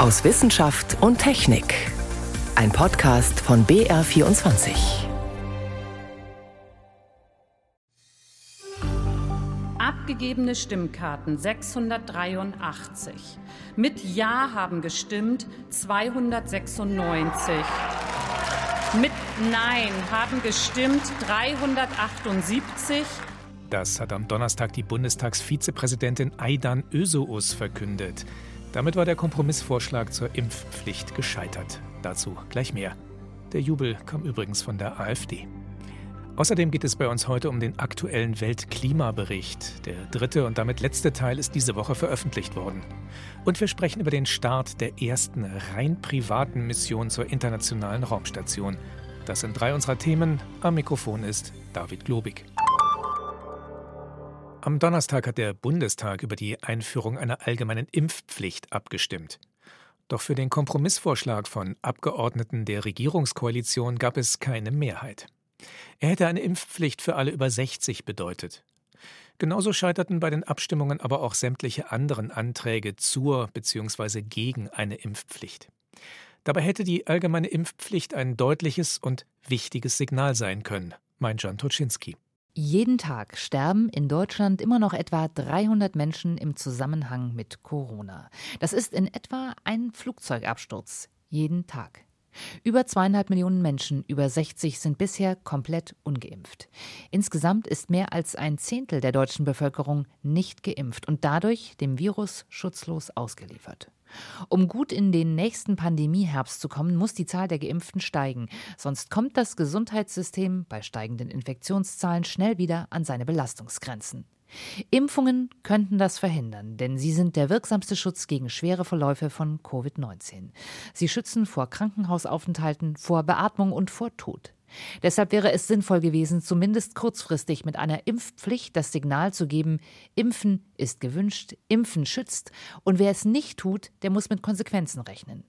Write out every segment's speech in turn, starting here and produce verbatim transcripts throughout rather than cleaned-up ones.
Aus Wissenschaft und Technik. Ein Podcast von B R vierundzwanzig. Abgegebene Stimmkarten sechshundertdreiundachtzig. Mit Ja haben gestimmt zweihundertsechsundneunzig. Mit Nein haben gestimmt dreihundertachtundsiebzig. Das hat am Donnerstag die Bundestagsvizepräsidentin Aydan Özoğuz verkündet. Damit war der Kompromissvorschlag zur Impfpflicht gescheitert. Dazu gleich mehr. Der Jubel kam übrigens von der AfD. Außerdem geht es bei uns heute um den aktuellen Weltklimabericht. Der dritte und damit letzte Teil ist diese Woche veröffentlicht worden. Und wir sprechen über den Start der ersten rein privaten Mission zur internationalen Raumstation. Das sind drei unserer Themen. Am Mikrofon ist David Globig. Am Donnerstag hat der Bundestag über die Einführung einer allgemeinen Impfpflicht abgestimmt. Doch für den Kompromissvorschlag von Abgeordneten der Regierungskoalition gab es keine Mehrheit. Er hätte eine Impfpflicht für alle über sechzig bedeutet. Genauso scheiterten bei den Abstimmungen aber auch sämtliche anderen Anträge zur bzw. gegen eine Impfpflicht. Dabei hätte die allgemeine Impfpflicht ein deutliches und wichtiges Signal sein können, meint John Toczynski. Jeden Tag sterben in Deutschland immer noch etwa dreihundert Menschen im Zusammenhang mit Corona. Das ist in etwa ein Flugzeugabsturz. Jeden Tag. Über zweieinhalb Millionen Menschen über sechzig sind bisher komplett ungeimpft. Insgesamt ist mehr als ein Zehntel der deutschen Bevölkerung nicht geimpft und dadurch dem Virus schutzlos ausgeliefert. Um gut in den nächsten Pandemieherbst zu kommen, muss die Zahl der Geimpften steigen. Sonst kommt das Gesundheitssystem bei steigenden Infektionszahlen schnell wieder an seine Belastungsgrenzen. Impfungen könnten das verhindern, denn sie sind der wirksamste Schutz gegen schwere Verläufe von Covid neunzehn. Sie schützen vor Krankenhausaufenthalten, vor Beatmung und vor Tod. Deshalb wäre es sinnvoll gewesen, zumindest kurzfristig mit einer Impfpflicht das Signal zu geben, Impfen ist gewünscht, Impfen schützt und wer es nicht tut, der muss mit Konsequenzen rechnen.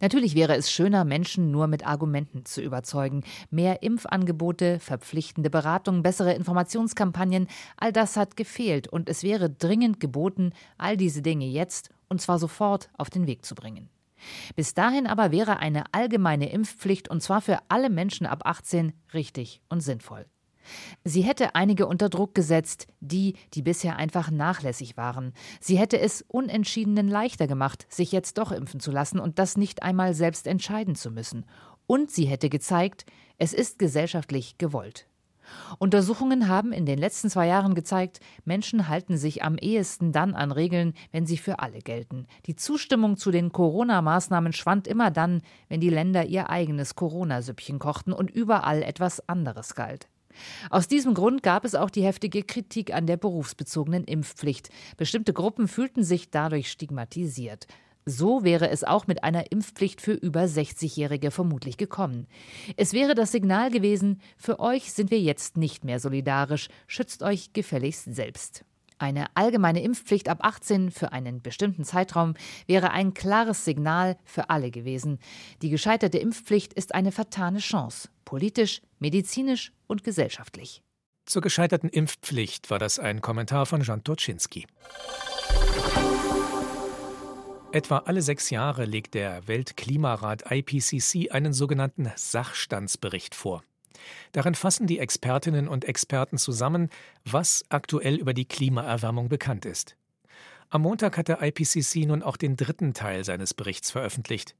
Natürlich wäre es schöner, Menschen nur mit Argumenten zu überzeugen. Mehr Impfangebote, verpflichtende Beratung, bessere Informationskampagnen, all das hat gefehlt und es wäre dringend geboten, all diese Dinge jetzt und zwar sofort auf den Weg zu bringen. Bis dahin aber wäre eine allgemeine Impfpflicht, und zwar für alle Menschen ab achtzehn, richtig und sinnvoll. Sie hätte einige unter Druck gesetzt, die, die bisher einfach nachlässig waren. Sie hätte es Unentschiedenen leichter gemacht, sich jetzt doch impfen zu lassen und das nicht einmal selbst entscheiden zu müssen. Und sie hätte gezeigt, es ist gesellschaftlich gewollt. Untersuchungen haben in den letzten zwei Jahren gezeigt, Menschen halten sich am ehesten dann an Regeln, wenn sie für alle gelten. Die Zustimmung zu den Corona-Maßnahmen schwand immer dann, wenn die Länder ihr eigenes Corona-Süppchen kochten und überall etwas anderes galt. Aus diesem Grund gab es auch die heftige Kritik an der berufsbezogenen Impfpflicht. Bestimmte Gruppen fühlten sich dadurch stigmatisiert. So wäre es auch mit einer Impfpflicht für über sechzigjährige vermutlich gekommen. Es wäre das Signal gewesen, für euch sind wir jetzt nicht mehr solidarisch, schützt euch gefälligst selbst. Eine allgemeine Impfpflicht ab achtzehn für einen bestimmten Zeitraum wäre ein klares Signal für alle gewesen. Die gescheiterte Impfpflicht ist eine vertane Chance, politisch, medizinisch und gesellschaftlich. Zur gescheiterten Impfpflicht war das ein Kommentar von Jean Turczynski. Etwa alle sechs Jahre legt der Weltklimarat I P C C einen sogenannten Sachstandsbericht vor. Darin fassen die Expertinnen und Experten zusammen, was aktuell über die Klimaerwärmung bekannt ist. Am Montag hat der I P C C nun auch den dritten Teil seines Berichts veröffentlicht.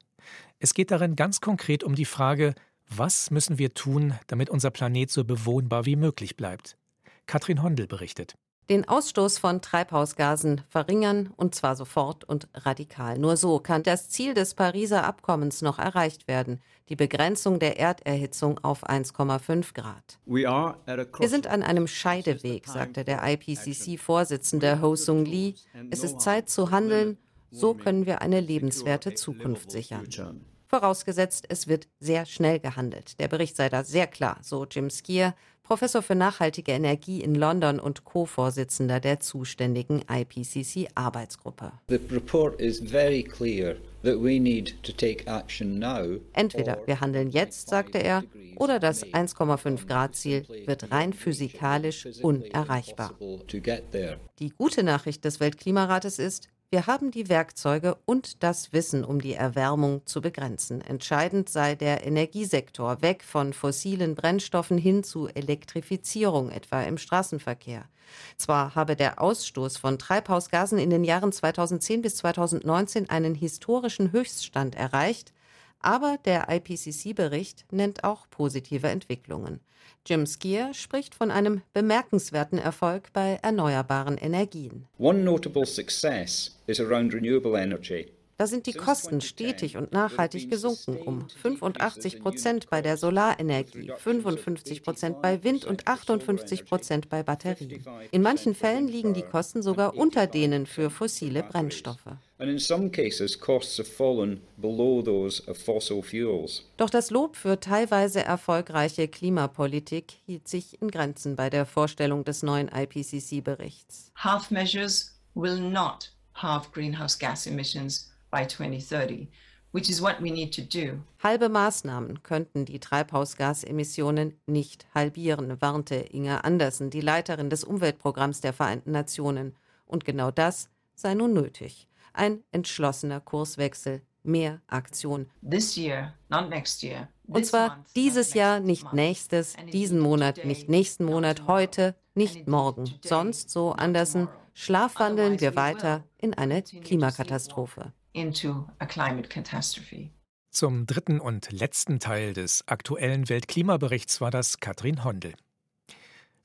Es geht darin ganz konkret um die Frage, was müssen wir tun, damit unser Planet so bewohnbar wie möglich bleibt? Katrin Hondel berichtet. Den Ausstoß von Treibhausgasen verringern, und zwar sofort und radikal. Nur so kann das Ziel des Pariser Abkommens noch erreicht werden, die Begrenzung der Erderhitzung auf eins Komma fünf Grad. Wir sind an einem Scheideweg, sagte der I P C C-Vorsitzende Ho Sung Lee. Es ist Zeit zu handeln, so können wir eine lebenswerte Zukunft sichern. Vorausgesetzt, es wird sehr schnell gehandelt. Der Bericht sei da sehr klar, so Jim Skea, Professor für nachhaltige Energie in London und Co-Vorsitzender der zuständigen I P C C-Arbeitsgruppe. Entweder wir handeln jetzt, sagte er, oder das eins Komma fünf Grad Ziel wird rein physikalisch unerreichbar. Die gute Nachricht des Weltklimarates ist, Wir haben die Werkzeuge und das Wissen, um die Erwärmung zu begrenzen. Entscheidend sei der Energiesektor, weg von fossilen Brennstoffen hin zu Elektrifizierung, etwa im Straßenverkehr. Zwar habe der Ausstoß von Treibhausgasen in den Jahren zweitausendzehn bis zweitausendneunzehn einen historischen Höchststand erreicht, aber der I P C C-Bericht nennt auch positive Entwicklungen. Jim Skea spricht von einem bemerkenswerten Erfolg bei erneuerbaren Energien. One notable success is around renewable energy. Da sind die Kosten stetig und nachhaltig gesunken, um fünfundachtzig Prozent bei der Solarenergie, fünfundfünfzig Prozent bei Wind und achtundfünfzig Prozent bei Batterien. In manchen Fällen liegen die Kosten sogar unter denen für fossile Brennstoffe. Doch das Lob für teilweise erfolgreiche Klimapolitik hielt sich in Grenzen bei der Vorstellung des neuen I P C C-Berichts. Half measures will not halve greenhouse gas emissions by twenty thirty, which is what we need to do. Halbe Maßnahmen könnten die Treibhausgasemissionen nicht halbieren, warnte Inger Andersen, die Leiterin des Umweltprogramms der Vereinten Nationen. Und genau das sei nun nötig. Ein entschlossener Kurswechsel, mehr Aktion. This year, not next year. Und zwar dieses Jahr, nicht nächstes, diesen Monat, nicht nächsten Monat, heute, nicht morgen. Sonst, so Andersen, schlafwandeln wir weiter in eine Klimakatastrophe. Into a climate catastrophe. Zum dritten und letzten Teil des aktuellen Weltklimaberichts war das Katrin Hondel.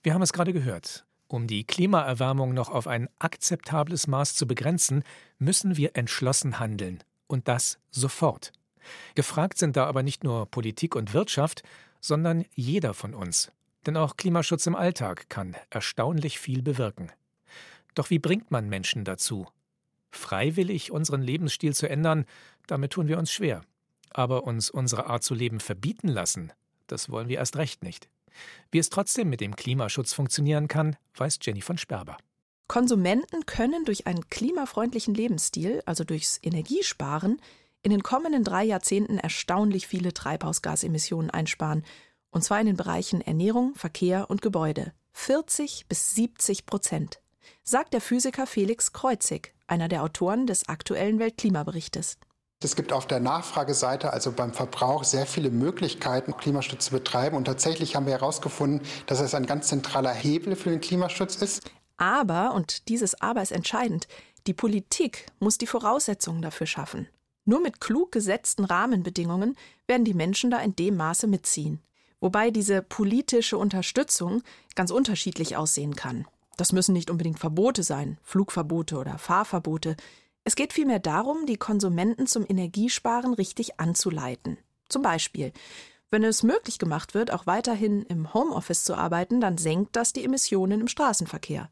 Wir haben es gerade gehört. Um die Klimaerwärmung noch auf ein akzeptables Maß zu begrenzen, müssen wir entschlossen handeln. Und das sofort. Gefragt sind da aber nicht nur Politik und Wirtschaft, sondern jeder von uns. Denn auch Klimaschutz im Alltag kann erstaunlich viel bewirken. Doch wie bringt man Menschen dazu? Freiwillig unseren Lebensstil zu ändern, damit tun wir uns schwer. Aber uns unsere Art zu leben verbieten lassen, das wollen wir erst recht nicht. Wie es trotzdem mit dem Klimaschutz funktionieren kann, weiß Jenny von Sperber. Konsumenten können durch einen klimafreundlichen Lebensstil, also durchs Energiesparen, in den kommenden drei Jahrzehnten erstaunlich viele Treibhausgasemissionen einsparen. Und zwar in den Bereichen Ernährung, Verkehr und Gebäude. vierzig bis siebzig Prozent, sagt der Physiker Felix Creutzig, einer der Autoren des aktuellen Weltklimaberichtes. Es gibt auf der Nachfrageseite, also beim Verbrauch, sehr viele Möglichkeiten, Klimaschutz zu betreiben. Und tatsächlich haben wir herausgefunden, dass es ein ganz zentraler Hebel für den Klimaschutz ist. Aber, und dieses Aber ist entscheidend, die Politik muss die Voraussetzungen dafür schaffen. Nur mit klug gesetzten Rahmenbedingungen werden die Menschen da in dem Maße mitziehen. Wobei diese politische Unterstützung ganz unterschiedlich aussehen kann. Das müssen nicht unbedingt Verbote sein, Flugverbote oder Fahrverbote. Es geht vielmehr darum, die Konsumenten zum Energiesparen richtig anzuleiten. Zum Beispiel, wenn es möglich gemacht wird, auch weiterhin im Homeoffice zu arbeiten, dann senkt das die Emissionen im Straßenverkehr.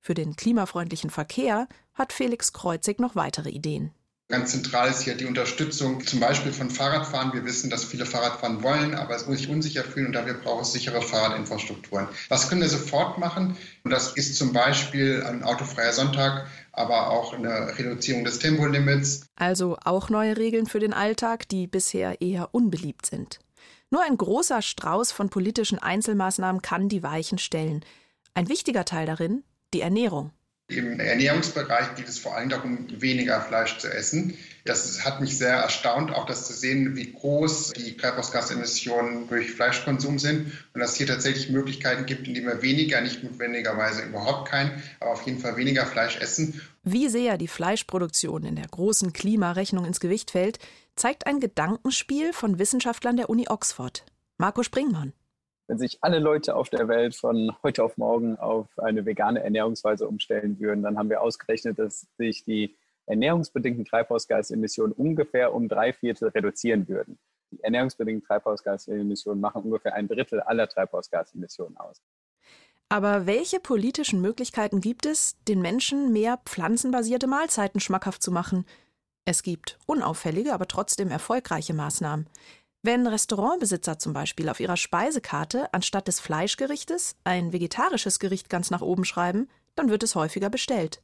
Für den klimafreundlichen Verkehr hat Felix Creutzig noch weitere Ideen. Ganz zentral ist hier die Unterstützung zum Beispiel von Fahrradfahren. Wir wissen, dass viele Fahrradfahren wollen, aber es muss sich unsicher fühlen und dafür braucht es sichere Fahrradinfrastrukturen. Was können wir sofort machen? Und das ist zum Beispiel ein autofreier Sonntag, aber auch eine Reduzierung des Tempolimits. Also auch neue Regeln für den Alltag, die bisher eher unbeliebt sind. Nur ein großer Strauß von politischen Einzelmaßnahmen kann die Weichen stellen. Ein wichtiger Teil darin, die Ernährung. Im Ernährungsbereich geht es vor allem darum, weniger Fleisch zu essen. Das hat mich sehr erstaunt, auch das zu sehen, wie groß die Treibhausgasemissionen durch Fleischkonsum sind und dass es hier tatsächlich Möglichkeiten gibt, indem wir weniger, nicht notwendigerweise überhaupt kein, aber auf jeden Fall weniger Fleisch essen. Wie sehr die Fleischproduktion in der großen Klimarechnung ins Gewicht fällt, zeigt ein Gedankenspiel von Wissenschaftlern der Uni Oxford. Marco Springmann. Wenn sich alle Leute auf der Welt von heute auf morgen auf eine vegane Ernährungsweise umstellen würden, dann haben wir ausgerechnet, dass sich die ernährungsbedingten Treibhausgasemissionen ungefähr um drei Viertel reduzieren würden. Die ernährungsbedingten Treibhausgasemissionen machen ungefähr ein Drittel aller Treibhausgasemissionen aus. Aber welche politischen Möglichkeiten gibt es, den Menschen mehr pflanzenbasierte Mahlzeiten schmackhaft zu machen? Es gibt unauffällige, aber trotzdem erfolgreiche Maßnahmen. Wenn Restaurantbesitzer zum Beispiel auf ihrer Speisekarte anstatt des Fleischgerichtes ein vegetarisches Gericht ganz nach oben schreiben, dann wird es häufiger bestellt.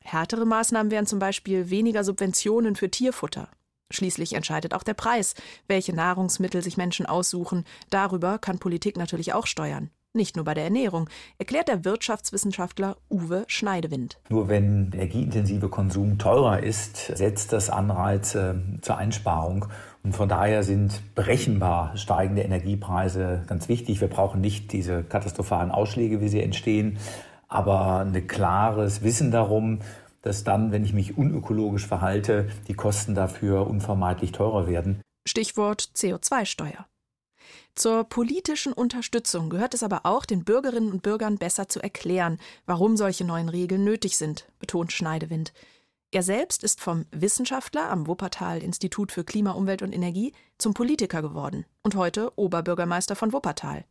Härtere Maßnahmen wären zum Beispiel weniger Subventionen für Tierfutter. Schließlich entscheidet auch der Preis, welche Nahrungsmittel sich Menschen aussuchen. Darüber kann Politik natürlich auch steuern. Nicht nur bei der Ernährung, erklärt der Wirtschaftswissenschaftler Uwe Schneidewind. Nur wenn der energieintensive Konsum teurer ist, setzt das Anreize zur Einsparung. Und von daher sind berechenbar steigende Energiepreise ganz wichtig. Wir brauchen nicht diese katastrophalen Ausschläge, wie sie entstehen, aber ein klares Wissen darum, dass dann, wenn ich mich unökologisch verhalte, die Kosten dafür unvermeidlich teurer werden. Stichwort C O zwei Steuer. Zur politischen Unterstützung gehört es aber auch, den Bürgerinnen und Bürgern besser zu erklären, warum solche neuen Regeln nötig sind, betont Schneidewind. Er selbst ist vom Wissenschaftler am Wuppertal-Institut für Klima, Umwelt und Energie zum Politiker geworden und heute Oberbürgermeister von Wuppertal.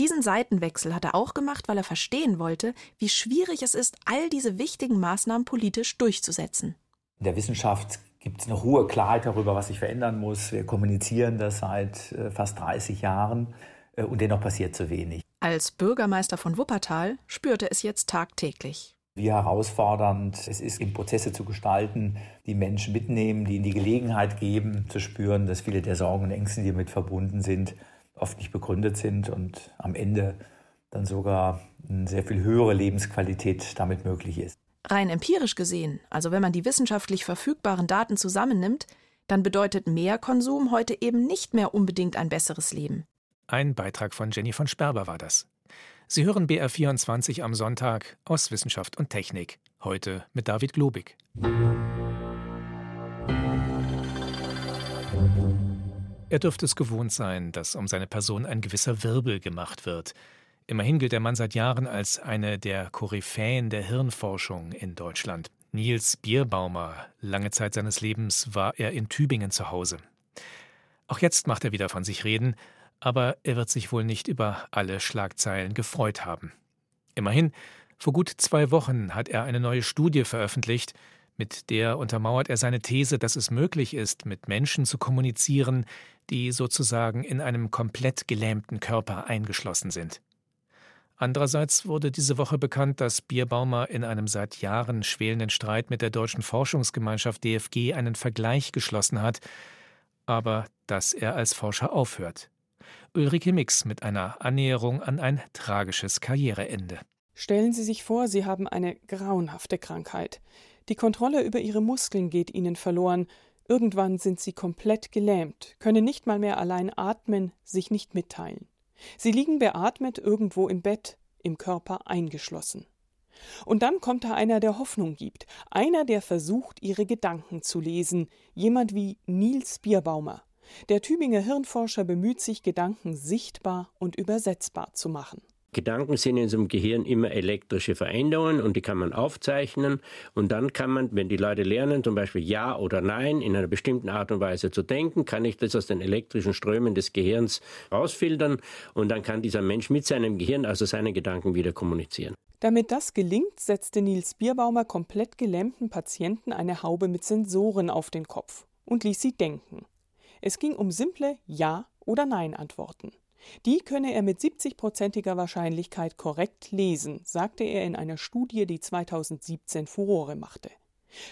Diesen Seitenwechsel hat er auch gemacht, weil er verstehen wollte, wie schwierig es ist, all diese wichtigen Maßnahmen politisch durchzusetzen. In der Wissenschaft gibt es eine hohe Klarheit darüber, was sich verändern muss. Wir kommunizieren das seit äh, fast dreißig Jahren äh, und dennoch passiert zu wenig. Als Bürgermeister von Wuppertal spürte es jetzt tagtäglich. Wie herausfordernd es ist, eben Prozesse zu gestalten, die Menschen mitnehmen, die ihnen die Gelegenheit geben, zu spüren, dass viele der Sorgen und Ängste, die damit verbunden sind, oft nicht begründet sind und am Ende dann sogar eine sehr viel höhere Lebensqualität damit möglich ist. Rein empirisch gesehen, also wenn man die wissenschaftlich verfügbaren Daten zusammennimmt, dann bedeutet mehr Konsum heute eben nicht mehr unbedingt ein besseres Leben. Ein Beitrag von Jenny von Sperber war das. Sie hören B R vierundzwanzig am Sonntag aus Wissenschaft und Technik. Heute mit David Globig. Er dürfte es gewohnt sein, dass um seine Person ein gewisser Wirbel gemacht wird. Immerhin gilt der Mann seit Jahren als eine der Koryphäen der Hirnforschung in Deutschland. Niels Birbaumer, lange Zeit seines Lebens war er in Tübingen zu Hause. Auch jetzt macht er wieder von sich reden, aber er wird sich wohl nicht über alle Schlagzeilen gefreut haben. Immerhin, vor gut zwei Wochen hat er eine neue Studie veröffentlicht, mit der untermauert er seine These, dass es möglich ist, mit Menschen zu kommunizieren, die sozusagen in einem komplett gelähmten Körper eingeschlossen sind. Andererseits wurde diese Woche bekannt, dass Birbaumer in einem seit Jahren schwelenden Streit mit der deutschen Forschungsgemeinschaft D F G einen Vergleich geschlossen hat, aber dass er als Forscher aufhört. Ulrike Mix mit einer Annäherung an ein tragisches Karriereende. Stellen Sie sich vor, Sie haben eine grauenhafte Krankheit. Die Kontrolle über Ihre Muskeln geht Ihnen verloren. Irgendwann sind Sie komplett gelähmt, können nicht mal mehr allein atmen, sich nicht mitteilen. Sie liegen beatmet irgendwo im Bett, im Körper eingeschlossen. Und dann kommt da einer, der Hoffnung gibt, einer, der versucht, ihre Gedanken zu lesen, jemand wie Niels Birbaumer. Der Tübinger Hirnforscher bemüht sich, Gedanken sichtbar und übersetzbar zu machen. Gedanken sind in unserem Gehirn immer elektrische Veränderungen und die kann man aufzeichnen und dann kann man, wenn die Leute lernen, zum Beispiel Ja oder Nein in einer bestimmten Art und Weise zu denken, kann ich das aus den elektrischen Strömen des Gehirns rausfiltern und dann kann dieser Mensch mit seinem Gehirn, also seinen Gedanken, wieder kommunizieren. Damit das gelingt, setzte Niels Birbaumer komplett gelähmten Patienten eine Haube mit Sensoren auf den Kopf und ließ sie denken. Es ging um simple Ja- oder Nein-Antworten. Die könne er mit siebzigprozentiger Wahrscheinlichkeit korrekt lesen, sagte er in einer Studie, die zweitausendsiebzehn Furore machte.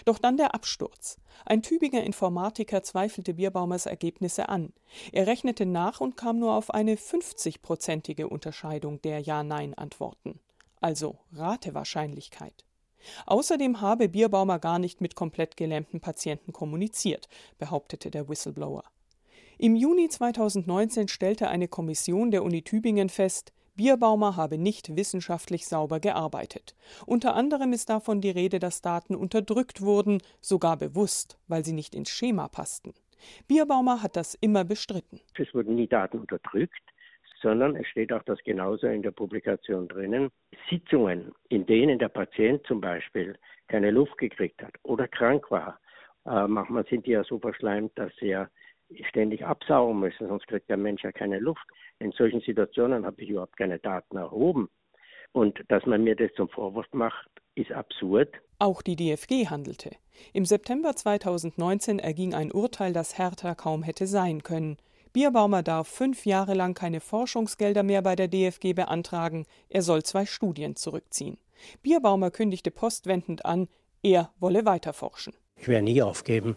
Doch dann der Absturz. Ein Tübinger Informatiker zweifelte Birbaumers Ergebnisse an. Er rechnete nach und kam nur auf eine fünfzigprozentige Unterscheidung der Ja-Nein-Antworten, also Ratewahrscheinlichkeit. Außerdem habe Birbaumer gar nicht mit komplett gelähmten Patienten kommuniziert, behauptete der Whistleblower. Im Juni zweitausendneunzehn stellte eine Kommission der Uni Tübingen fest, Birbaumer habe nicht wissenschaftlich sauber gearbeitet. Unter anderem ist davon die Rede, dass Daten unterdrückt wurden, sogar bewusst, weil sie nicht ins Schema passten. Birbaumer hat das immer bestritten. Es wurden nie Daten unterdrückt, sondern es steht auch das genauso in der Publikation drinnen. Sitzungen, in denen der Patient zum Beispiel keine Luft gekriegt hat oder krank war, äh, manchmal sind die ja so verschleimt, dass sie ja ständig absaugen müssen, sonst kriegt der Mensch ja keine Luft. In solchen Situationen habe ich überhaupt keine Daten erhoben. Und dass man mir das zum Vorwurf macht, ist absurd. Auch die D F G handelte. Im September zweitausendneunzehn erging ein Urteil, das härter kaum hätte sein können. Birbaumer darf fünf Jahre lang keine Forschungsgelder mehr bei der D F G beantragen. Er soll zwei Studien zurückziehen. Birbaumer kündigte postwendend an, er wolle weiterforschen. Ich werde nie aufgeben,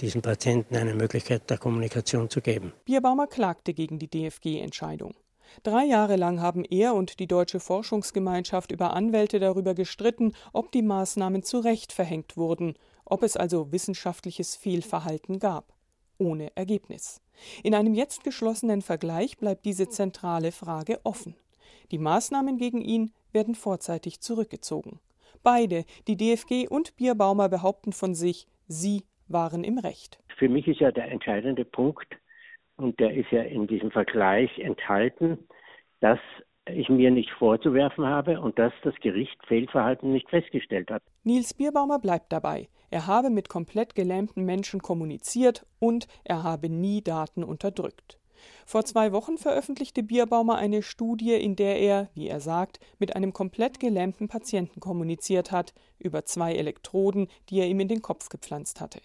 diesen Patienten eine Möglichkeit der Kommunikation zu geben. Birbaumer klagte gegen die D F G-Entscheidung. Drei Jahre lang haben er und die Deutsche Forschungsgemeinschaft über Anwälte darüber gestritten, ob die Maßnahmen zu Recht verhängt wurden, ob es also wissenschaftliches Fehlverhalten gab. Ohne Ergebnis. In einem jetzt geschlossenen Vergleich bleibt diese zentrale Frage offen. Die Maßnahmen gegen ihn werden vorzeitig zurückgezogen. Beide, die D F G und Birbaumer, behaupten von sich, sie waren im Recht. Für mich ist ja der entscheidende Punkt, und der ist ja in diesem Vergleich enthalten, dass ich mir nicht vorzuwerfen habe und dass das Gericht Fehlverhalten nicht festgestellt hat. Niels Birbaumer bleibt dabei. Er habe mit komplett gelähmten Menschen kommuniziert und er habe nie Daten unterdrückt. Vor zwei Wochen veröffentlichte Birbaumer eine Studie, in der er, wie er sagt, mit einem komplett gelähmten Patienten kommuniziert hat, über zwei Elektroden, die er ihm in den Kopf gepflanzt hatte.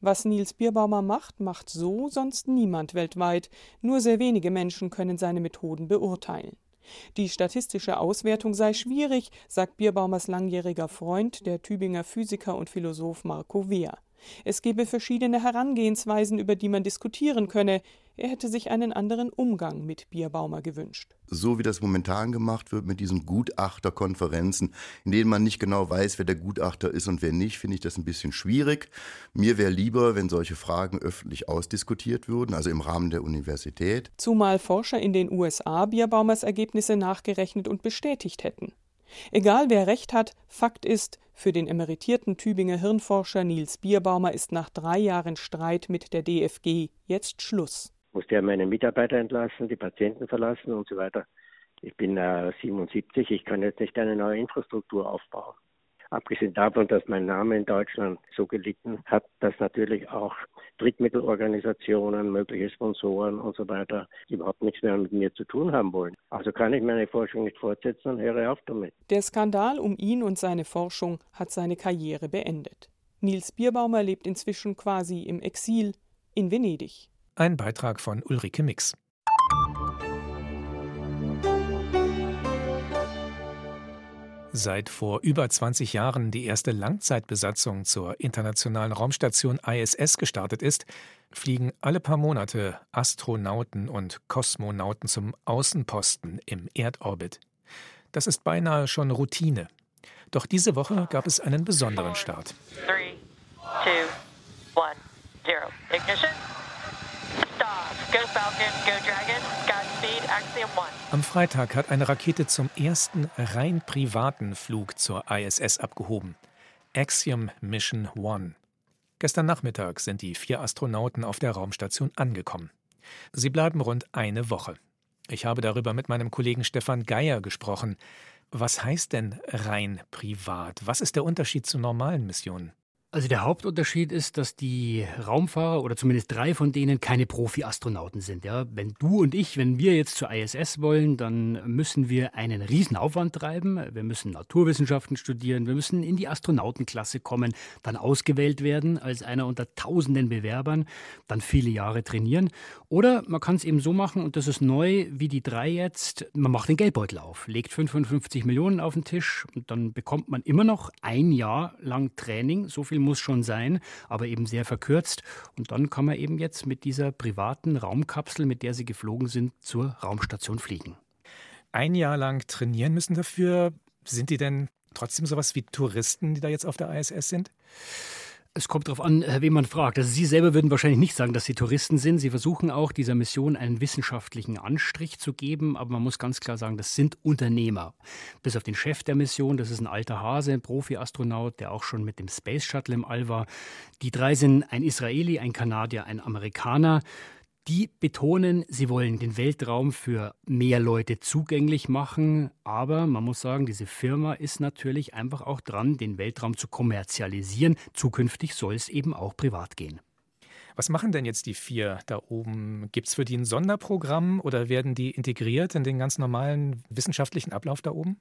Was Niels Birbaumer macht, macht so sonst niemand weltweit. Nur sehr wenige Menschen können seine Methoden beurteilen. Die statistische Auswertung sei schwierig, sagt Birbaumers langjähriger Freund, der Tübinger Physiker und Philosoph Marco Wehr. Es gebe verschiedene Herangehensweisen, über die man diskutieren könne. Er hätte sich einen anderen Umgang mit Birbaumer gewünscht. So wie das momentan gemacht wird mit diesen Gutachterkonferenzen, in denen man nicht genau weiß, wer der Gutachter ist und wer nicht, finde ich das ein bisschen schwierig. Mir wäre lieber, wenn solche Fragen öffentlich ausdiskutiert würden, also im Rahmen der Universität. Zumal Forscher in den U S A Birbaumers Ergebnisse nachgerechnet und bestätigt hätten. Egal wer recht hat, Fakt ist, für den emeritierten Tübinger Hirnforscher Niels Birbaumer ist nach drei Jahren Streit mit der D F G jetzt Schluss. Musste ja meine Mitarbeiter entlassen, die Patienten verlassen und so weiter. Ich bin äh, siebenundsiebzig, ich kann jetzt nicht eine neue Infrastruktur aufbauen. Abgesehen davon, dass mein Name in Deutschland so gelitten hat, dass natürlich auch Drittmittelorganisationen, mögliche Sponsoren und so weiter überhaupt nichts mehr mit mir zu tun haben wollen. Also kann ich meine Forschung nicht fortsetzen und höre auf damit. Der Skandal um ihn und seine Forschung hat seine Karriere beendet. Niels Birbaumer lebt inzwischen quasi im Exil in Venedig. Ein Beitrag von Ulrike Mix. Seit vor über zwanzig Jahren die erste Langzeitbesatzung zur internationalen Raumstation I S S gestartet ist, fliegen alle paar Monate Astronauten und Kosmonauten zum Außenposten im Erdorbit. Das ist beinahe schon Routine. Doch diese Woche gab es einen besonderen Start. drei, zwei, eins, null. Ignition. Am Freitag hat eine Rakete zum ersten rein privaten Flug zur I S S abgehoben. Axiom Mission One. Gestern Nachmittag sind die vier Astronauten auf der Raumstation angekommen. Sie bleiben rund eine Woche. Ich habe darüber mit meinem Kollegen Stefan Geier gesprochen. Was heißt denn rein privat? Was ist der Unterschied zu normalen Missionen? Also der Hauptunterschied ist, dass die Raumfahrer oder zumindest drei von denen keine Profi-Astronauten sind. Ja, wenn du und ich, wenn wir jetzt zur I S S wollen, dann müssen wir einen Riesenaufwand treiben. Wir müssen Naturwissenschaften studieren, wir müssen in die Astronautenklasse kommen, dann ausgewählt werden als einer unter tausenden Bewerbern, dann viele Jahre trainieren. Oder man kann es eben so machen, und das ist neu, wie die drei jetzt, man macht den Geldbeutel auf, legt fünfundfünfzig Millionen auf den Tisch und dann bekommt man immer noch ein Jahr lang Training, so viel muss schon sein, aber eben sehr verkürzt. Und dann kann man eben jetzt mit dieser privaten Raumkapsel, mit der sie geflogen sind, zur Raumstation fliegen. Ein Jahr lang trainieren müssen dafür. Sind die denn trotzdem sowas wie Touristen, die da jetzt auf der I S S sind? Es kommt darauf an, wen man fragt. Also Sie selber würden wahrscheinlich nicht sagen, dass Sie Touristen sind. Sie versuchen auch, dieser Mission einen wissenschaftlichen Anstrich zu geben. Aber man muss ganz klar sagen, das sind Unternehmer. Bis auf den Chef der Mission, das ist ein alter Hase, ein Profi-Astronaut, der auch schon mit dem Space Shuttle im All war. Die drei sind ein Israeli, ein Kanadier, ein Amerikaner. Die betonen, sie wollen den Weltraum für mehr Leute zugänglich machen. Aber man muss sagen, diese Firma ist natürlich einfach auch dran, den Weltraum zu kommerzialisieren. Zukünftig soll es eben auch privat gehen. Was machen denn jetzt die vier da oben? Gibt es für die ein Sonderprogramm oder werden die integriert in den ganz normalen wissenschaftlichen Ablauf da oben?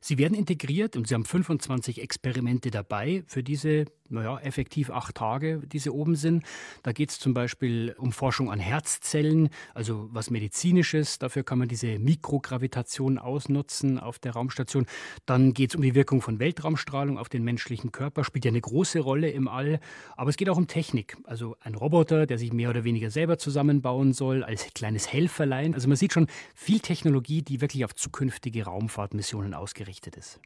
Sie werden integriert und sie haben fünfundzwanzig Experimente dabei für diese, naja, effektiv acht Tage, die sie oben sind. Da geht es zum Beispiel um Forschung an Herzzellen, also was Medizinisches. Dafür kann man diese Mikrogravitation ausnutzen auf der Raumstation. Dann geht es um die Wirkung von Weltraumstrahlung auf den menschlichen Körper. Spielt ja eine große Rolle im All. Aber es geht auch um Technik, also ein Roboter, der sich mehr oder weniger selber zusammenbauen soll, als kleines Helferlein. Also man sieht schon viel Technologie, die wirklich auf zukünftige Raumfahrtmissionen ausgerichtet ist.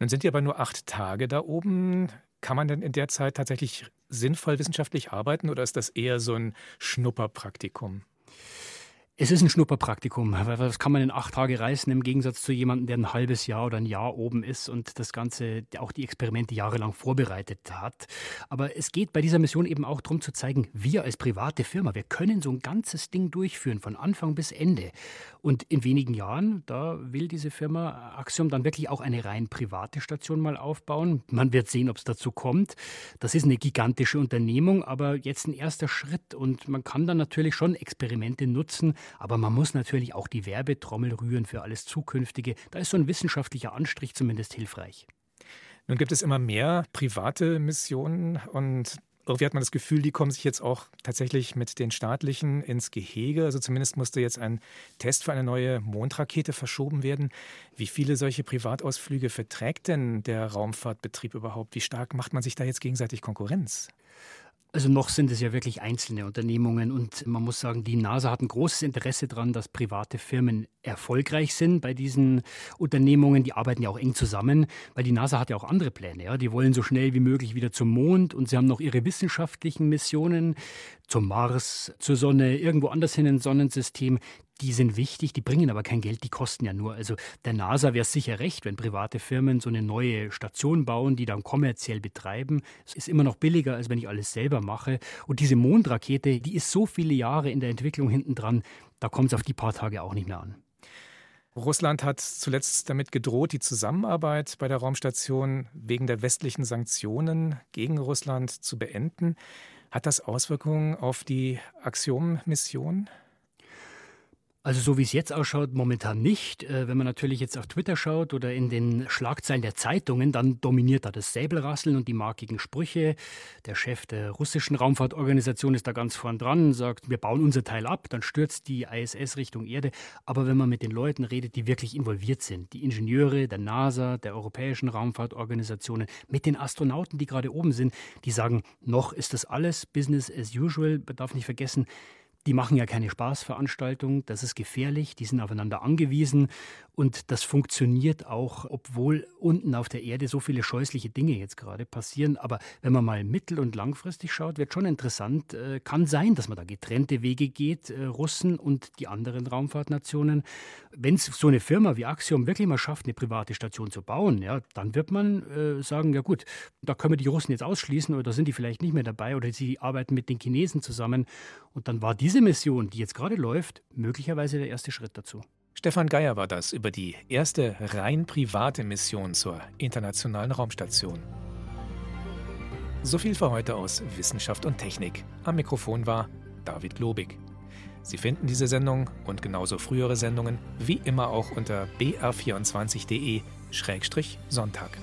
Nun sind die aber nur acht Tage da oben. Kann man denn in der Zeit tatsächlich sinnvoll wissenschaftlich arbeiten oder ist das eher so ein Schnupperpraktikum? Es ist ein Schnupperpraktikum, weil das kann man in acht Tage reißen, im Gegensatz zu jemandem, der ein halbes Jahr oder ein Jahr oben ist und das Ganze, auch die Experimente jahrelang vorbereitet hat. Aber es geht bei dieser Mission eben auch darum zu zeigen, wir als private Firma, wir können so ein ganzes Ding durchführen, von Anfang bis Ende. Und in wenigen Jahren, da will diese Firma Axiom dann wirklich auch eine rein private Station mal aufbauen. Man wird sehen, ob es dazu kommt. Das ist eine gigantische Unternehmung, aber jetzt ein erster Schritt und man kann dann natürlich schon Experimente nutzen, aber man muss natürlich auch die Werbetrommel rühren für alles Zukünftige. Da ist so ein wissenschaftlicher Anstrich zumindest hilfreich. Nun gibt es immer mehr private Missionen und irgendwie hat man das Gefühl, die kommen sich jetzt auch tatsächlich mit den staatlichen ins Gehege. Also zumindest musste jetzt ein Test für eine neue Mondrakete verschoben werden. Wie viele solche Privatausflüge verträgt denn der Raumfahrtbetrieb überhaupt? Wie stark macht man sich da jetzt gegenseitig Konkurrenz? Also noch sind es ja wirklich einzelne Unternehmungen und man muss sagen, die NASA hat ein großes Interesse daran, dass private Firmen erfolgreich sind bei diesen Unternehmungen. Die arbeiten ja auch eng zusammen, weil die NASA hat ja auch andere Pläne. Ja? Die wollen so schnell wie möglich wieder zum Mond und sie haben noch ihre wissenschaftlichen Missionen zum Mars, zur Sonne, irgendwo anders hin ins Sonnensystem. Die sind wichtig, die bringen aber kein Geld, die kosten ja nur. Also der NASA wäre es sicher recht, wenn private Firmen so eine neue Station bauen, die dann kommerziell betreiben. Es ist immer noch billiger, als wenn ich alles selber mache. Und diese Mondrakete, die ist so viele Jahre in der Entwicklung hinten dran, da kommt es auf die paar Tage auch nicht mehr an. Russland hat zuletzt damit gedroht, die Zusammenarbeit bei der Raumstation wegen der westlichen Sanktionen gegen Russland zu beenden. Hat das Auswirkungen auf die Axiom-Mission? Also so wie es jetzt ausschaut, momentan nicht. Wenn man natürlich jetzt auf Twitter schaut oder in den Schlagzeilen der Zeitungen, dann dominiert da das Säbelrasseln und die markigen Sprüche. Der Chef der russischen Raumfahrtorganisation ist da ganz vorn dran und sagt, wir bauen unser Teil ab, dann stürzt die I S S Richtung Erde. Aber wenn man mit den Leuten redet, die wirklich involviert sind, die Ingenieure der NASA, der europäischen Raumfahrtorganisationen, mit den Astronauten, die gerade oben sind, die sagen, noch ist das alles Business as usual, man darf nicht vergessen, die machen ja keine Spaßveranstaltung, das ist gefährlich, die sind aufeinander angewiesen und das funktioniert auch, obwohl unten auf der Erde so viele scheußliche Dinge jetzt gerade passieren. Aber wenn man mal mittel- und langfristig schaut, wird schon interessant, kann sein, dass man da getrennte Wege geht, Russen und die anderen Raumfahrtnationen. Wenn es so eine Firma wie Axiom wirklich mal schafft, eine private Station zu bauen, ja, dann wird man äh, sagen, ja gut, da können wir die Russen jetzt ausschließen oder da sind die vielleicht nicht mehr dabei oder sie arbeiten mit den Chinesen zusammen und dann war diese Diese Mission, die jetzt gerade läuft, möglicherweise der erste Schritt dazu. Stefan Geier war das über die erste rein private Mission zur internationalen Raumstation. So viel für heute aus Wissenschaft und Technik. Am Mikrofon war David Globig. Sie finden diese Sendung und genauso frühere Sendungen wie immer auch unter b r vierundzwanzig punkt d e slash sonntag.